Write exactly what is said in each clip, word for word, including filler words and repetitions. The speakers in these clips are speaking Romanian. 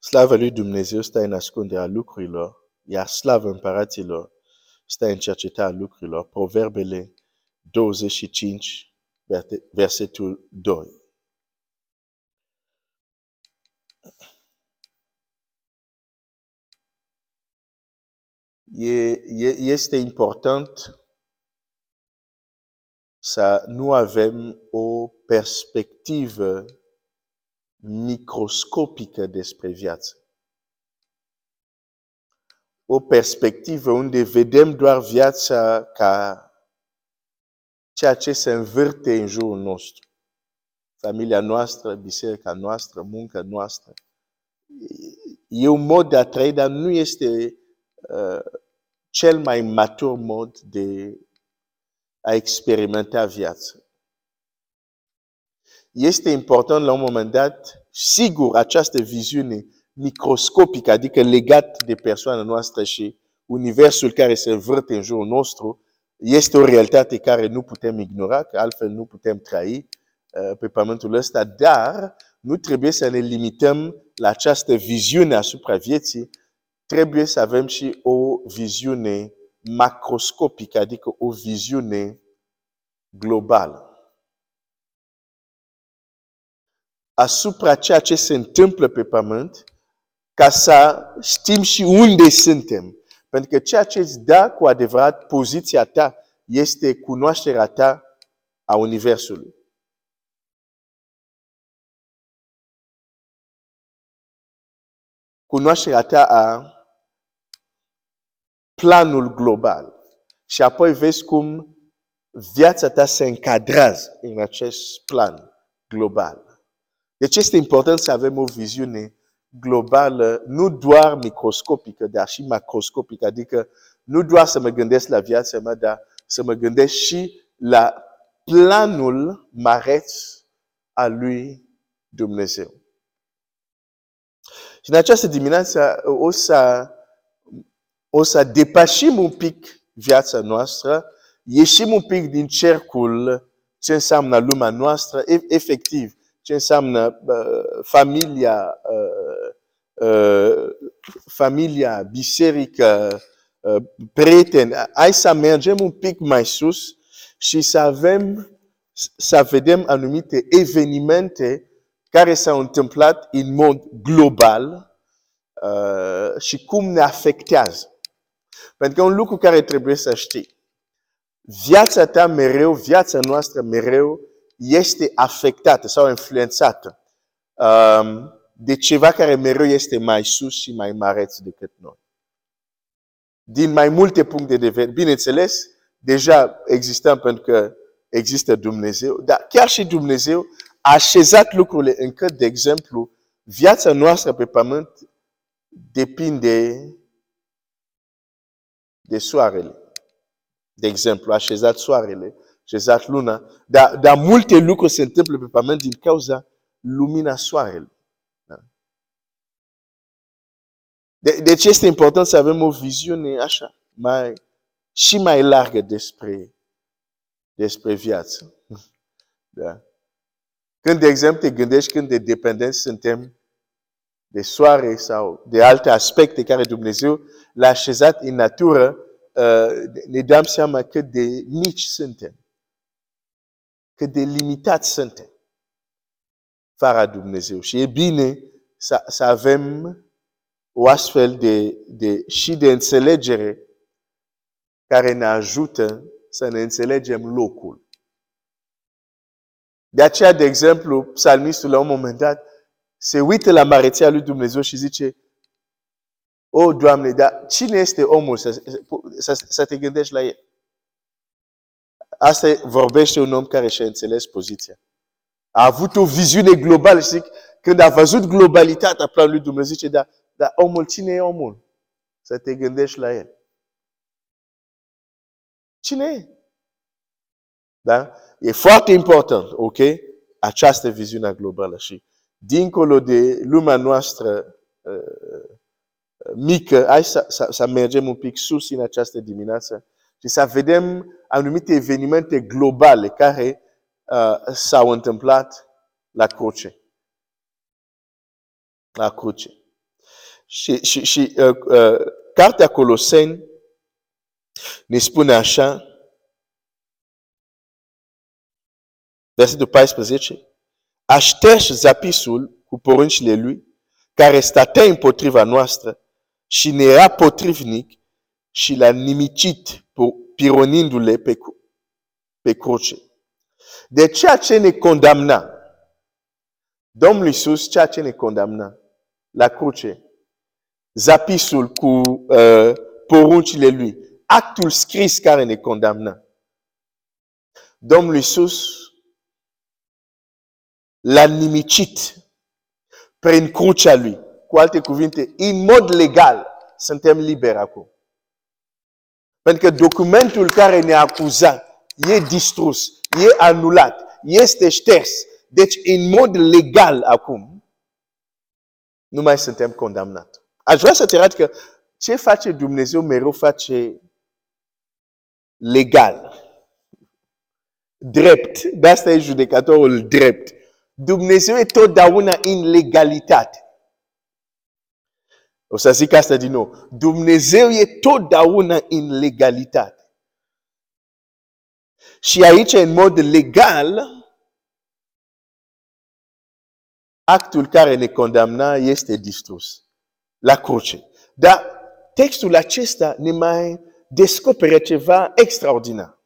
Slavă lui Dumnezeu stă în ascunderea lucrurilor, iar slavă împăraților stă în cercetarea lucrurilor. Proverbele douăzeci și cinci, versetul doi. Este important să nu avem o perspectivă microscopică despre viață. O perspectivă unde vedem doar viața ca ceea ce se învârte în jurul nostru. Familia noastră, biserica noastră, munca noastră. E un mod de a trăi, dar nu este uh, cel mai matur mod de a experimenta viața. Este important la un moment dat, sigur, această viziune microscopică, adică legat de persoana noastră și universul care se învârte în jurul nostru, este o realitate care nu putem ignora, că altfel nu putem trăi pe pământul ăsta, dar nu trebuie să ne limităm la această viziune asupra vieții, trebuie să avem și o viziune macroscopică, adică o viziune globală. Asupra ceea ce se întâmplă pe pământ, ca să știm și unde suntem. Pentru că ceea ce îți dă cu adevărat poziția ta este cunoașterea ta a universului. Cunoașterea ta a planul global. Și apoi vezi cum viața ta se încadrează în acest plan global. Deci este important să avem o viziune globală, nu doar microscopică, dar și macroscopică, adică nu doar să mă gândesc la viața mea, dar să mă gândesc și la planul măreț al lui Dumnezeu. Și în această dimineață o să, o să depășim un pic viața noastră, ieșim un pic din cercul ce înseamnă lumea noastră, efectiv. Ce înseamnă uh, familia, uh, uh, familia biserică, uh, prieteni. Hai să mergem un pic mai sus și să avem, să vedem anumite evenimente care s-au întâmplat în mod global uh, și cum ne afectează. Pentru că un lucru care trebuie să știi. Viața ta mereu, viața noastră mereu, este afectată sau influențată um, de ceva care mereu este mai sus și mai mare decât noi. Din mai multe puncte de vedere. Bineînțeles, deja existăm pentru că există Dumnezeu, dar chiar și Dumnezeu a așezat lucrurile încât, de exemplu, viața noastră pe pământ depinde de soarele. De exemplu, a așezat soarele. Așezat luna, dar, dar multe lucruri se întâmplă pe pământ din cauza lumina soarelui. Da. De, deci este important să avem o viziune așa, mai, și mai largă despre, despre viață. Da. Când, de exemplu, te gândești când de dependenți suntem de soare sau de alte aspecte care Dumnezeu l-a așezat în natură, uh, ne dăm seama cât de mici suntem. Cât de limitați suntem fără Dumnezeu. Și e bine să, să avem o astfel de, de, și de înțelegere care ne ajută să ne înțelegem locul. De aceea, de exemplu, psalmistul la un moment dat se uită la măreția lui Dumnezeu și zice: O, Doamne, dar cine este omul să, să, să te gândești la el? Asta vorbește un om care și-a înțeles poziția. A avut o viziune globală și zic, când a văzut globalitatea planului Dumnezeu, zice, dar da, omul, cine e omul? Să te gândești la el. Cine e? Da? E foarte important, ok? Această viziune globală și dincolo de lumea noastră uh, mică, hai să, să, să mergem un pic sus în această dimineață și să vedem anumite evenimente globale care uh, s-au întâmplat la cruce. La cruce. Și, și, și uh, uh, cartea Coloseni ne spune așa, versetul paisprezece, aștești zapisul cu poruncile lui, care stătea împotriva noastră și ne era potrivnic și l-a nimicit pironindu-le pe, pe cruce. De ceea ce ne condamna, Domnul Iisus, ceea ce ne condamna la cruce, zapisul cu uh, poruncile lui, actul scris care ne condamna, Domnul Iisus l-a nimicit prin crucea lui. Cu alte cuvinte, în mod legal, suntem liberi acum. Pentru că documentul care ne acuza e distrus, e anulat, este șters. Deci, în mod legal acum, nu mai suntem condamnați. Aș vrea să te arăt că ce face Dumnezeu mereu face legal, drept. De asta e judecătorul drept. Dumnezeu e totdeauna în legalitate. O să zic asta din nou. Dumnezeu e totdeauna în legalitate. Și aici, în mod legal, actul care ne condamna este distrus la cruce. Dar textul acesta ne mai descoperă ceva extraordinar.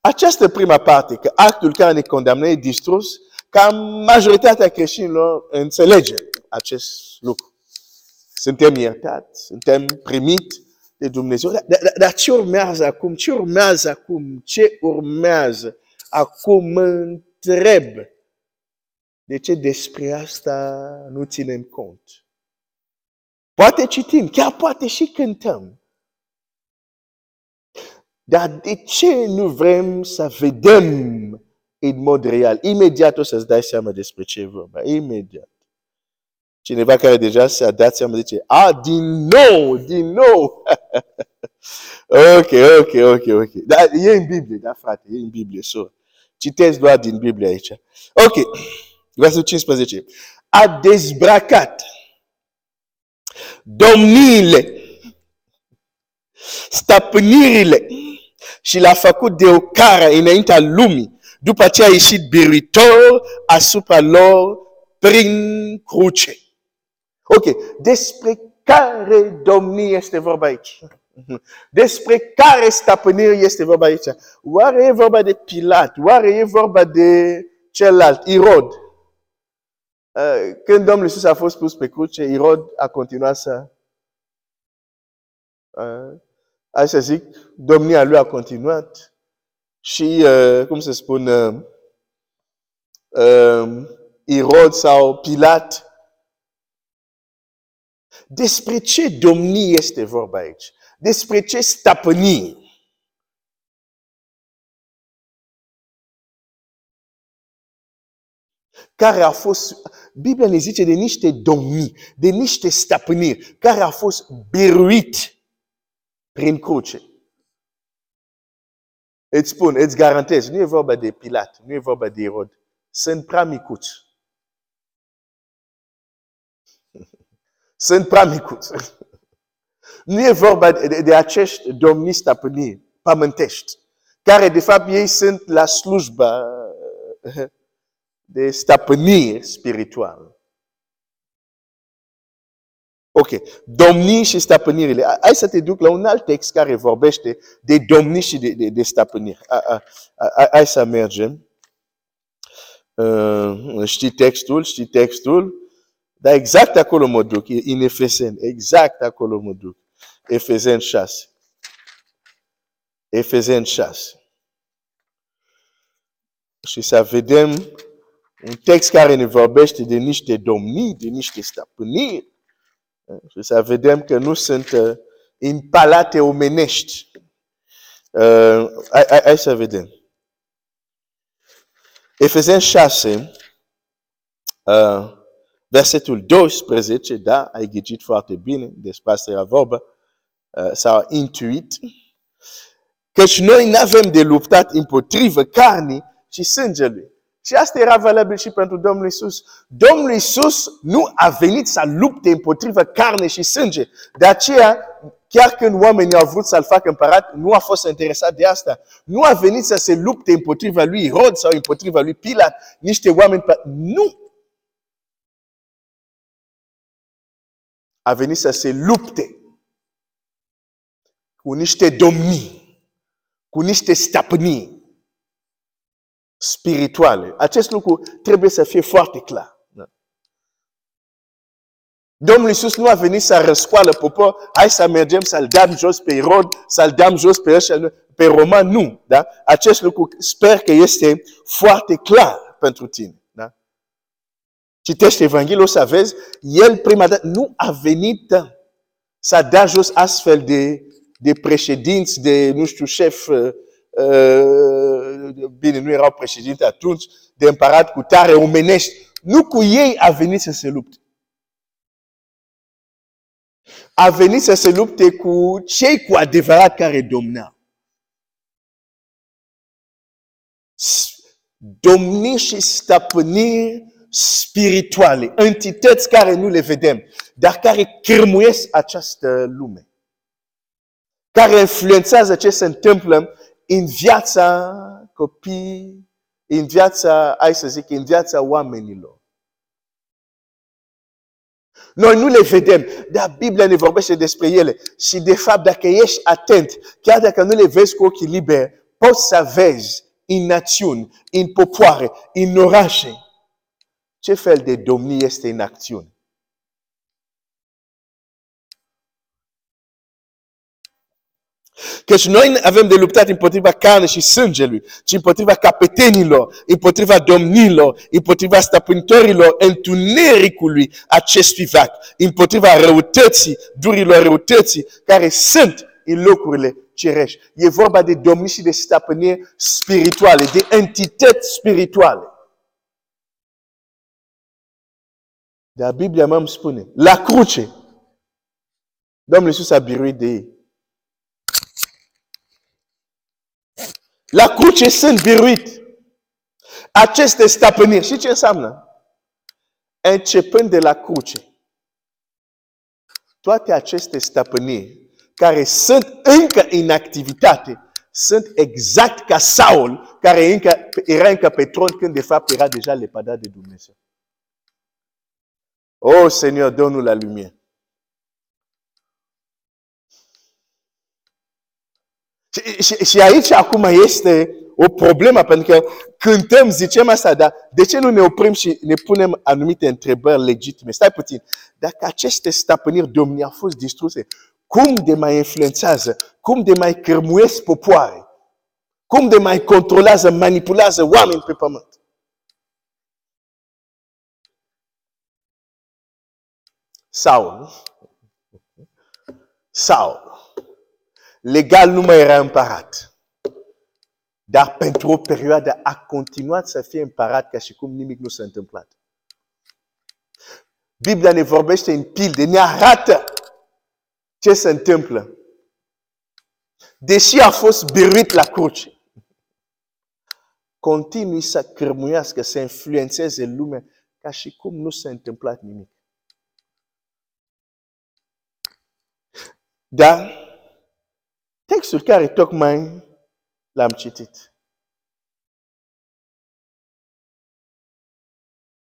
Această prima parte, că actul care ne condamnă e distrus, ca majoritatea creștinilor înțelege acest lucru. Suntem iertați, suntem primiți de Dumnezeu. Dar da, da, ce urmează acum? Ce urmează acum? Ce urmează acum? Mă întreb. De ce despre asta nu ținem cont? Poate citim, chiar poate și cântăm. Dar de ce nu vrem să vedem în mod real? Imediat o să-ți dai seama despre ce vorba. Imediat. Cineva care deja s-a dat seama zice, ah, din nou, din nou. ok, ok, ok, ok. Dar e în Biblie, da, frate, e în Biblie. So, citesc doar din Biblie aici. Ok, versetul cincisprezece. A dezbrăcat domniile, stăpânirile, și l-a făcut de o cară înaintea lumii, după ce a ieșit biruitor asupra lor prin cruce. Ok, despre care domnie este vorba aici? Despre care stăpânire este vorba aici? Oare e vorba de Pilat? Oare e vorba de celălalt, Irod? Când Domnul Iisus a fost pus pe cruce, Irod a continuat să... Hai să zic, domnia lui a continuat și, uh, cum se spune, uh, uh, Irod sau Pilat. Despre ce domnie este vorba aici? Despre ce stăpânie? Care a fost, Biblia ne zice de niște domnii, de niște stăpâniri, care a fost biruit prin cruce. Îți spun, îți garantez, nu e vorba de Pilat, nu e vorba de Irod. Sunt prea micuți. Sunt prea micuți. Nu e vorba de, de, de acești domni stăpâni pământești, care de fapt ei sunt la slujba de stăpânire spirituală. Ok, domnii și stăpânirile. Hai să te duc la un alt text care vorbește de domnii și de, de, de stăpâniri. Hai să mergem. Uh, știi textul, știi textul. Dar exact acolo mă duc, în Efeseni. Exact acolo mă duc. Efeseni șase. Efeseni șase. Și să vedem un text care ne vorbește de niște domnii, de niște stăpâniri. Și să vedem că nu sunt uh, în palate omenești. Uh, hai, hai, hai să vedem. Efeseni șase, uh, versetul doisprezece, da, ai ghicit foarte bine, despre asta era vorba, uh, s-a intuit. Căci noi n-avem de luptat împotriva carnii și sângelui, Și asta era valabil și pentru Domnul Iisus. Domnul Iisus nu a venit să lupte împotriva carne și sânge. De aceea, chiar când oamenii au vrut să-l facă împărat, nu a fost interesat de asta. Nu a venit să se lupte împotriva lui Irod sau împotriva lui Pilat. Niște oameni... Nu! A venit să se lupte cu niște domnii, cu niște stăpânii spirituale. Acest lucru trebuie să fie foarte clar. Domnul Iisus nu a venit să răscoală popor, hai să mergem să-l dăm jos pe Irod, să-l dăm jos pe, pe Roman, nu. Da? Acest lucru sper că este foarte clar pentru tine. Da? Citește Evanghelia, o să vezi, el prima dată nu a venit să dea jos astfel de, de președinți, de, nu știu, șef, Uh, bine, nu erau președinte atunci, de împărat cu tare omenești. Nu cu ei a venit să se lupte. A venit să se lupte cu cei cu adevărat care domneau. Domniri și stăpâniri spirituale, entități care nu le vedem, dar care cârmuiesc această lume, care influențează ce se întâmplă în viața copii, în viața, hai să zic, în viața oamenilor. Noi nu le vedem, dar Biblia ne vorbește despre ele. Și de fapt, dacă ești atent, chiar dacă nu le vezi cu ochii liberi, poți să vezi în națiuni, în popoare, în orașe, ce fel de domnie este în acțiune. Căci noi avem de luptat împotriva carne și sângelui, ci împotriva capetenilor, împotriva domnilor, împotriva stăpânitorilor întunericului acestui veac, împotriva răutății, durilor răutății, care sunt în locurile cerești. E vorba de domnii și de stăpâniri spirituale, de entități spirituale. Dar Biblia mă spune, la cruce, Domnul Iisus a biruit de ei. La cruce sunt biruit aceste stăpâniri. Și ce înseamnă? Începând de la cruce, toate aceste stăpâniri care sunt încă în activitate, sunt exact ca Saul, care încă, era încă pe tron când de fapt era deja lepădat de Dumnezeu. Oh, Seigneur, dă-nu la lumiere. Și aici acum este o problemă, pentru că cântăm, zicem asta, dar de ce nu ne oprim și ne punem anumite întrebări legitime? Stai puțin, dacă aceste stăpâniri domnii au fost distruse, cum de mai influențează, cum de mai cârmuiesc popoare, cum de mai controlează, manipulează oameni pe pământ? Saul. Saul. Legal nu mai era împărat. Dar pentru o perioadă a continuat să fie împărat ca și cum nimic nu s-a întâmplat. Biblia ne vorbește în pilde, ne arată ce se întâmplă. Deși a fost biruit la cruce, continui să cârmuiască, să influențeze lumea ca și cum nu s-a întâmplat nimic. Dar textul care tocmai l-am citit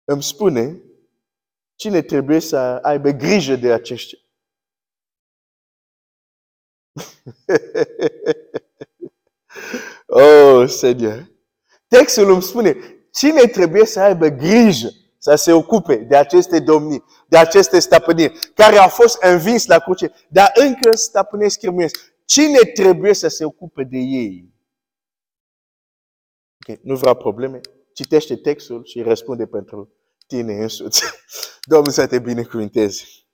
îmi spune cine trebuie să aibă grijă de aceștia. Oh, Seigneur! Textul îmi spune cine trebuie să aibă grijă să se ocupe de aceste domnii, de aceste stăpâniri, care au fost învins la cruce, dar încă stăpânesc cârmuiesc. Cine trebuie să se ocupe de ei? Okay, nu vreau probleme. Citește textul și răspunde pentru tine însuți. Domnul să te binecuvânteze.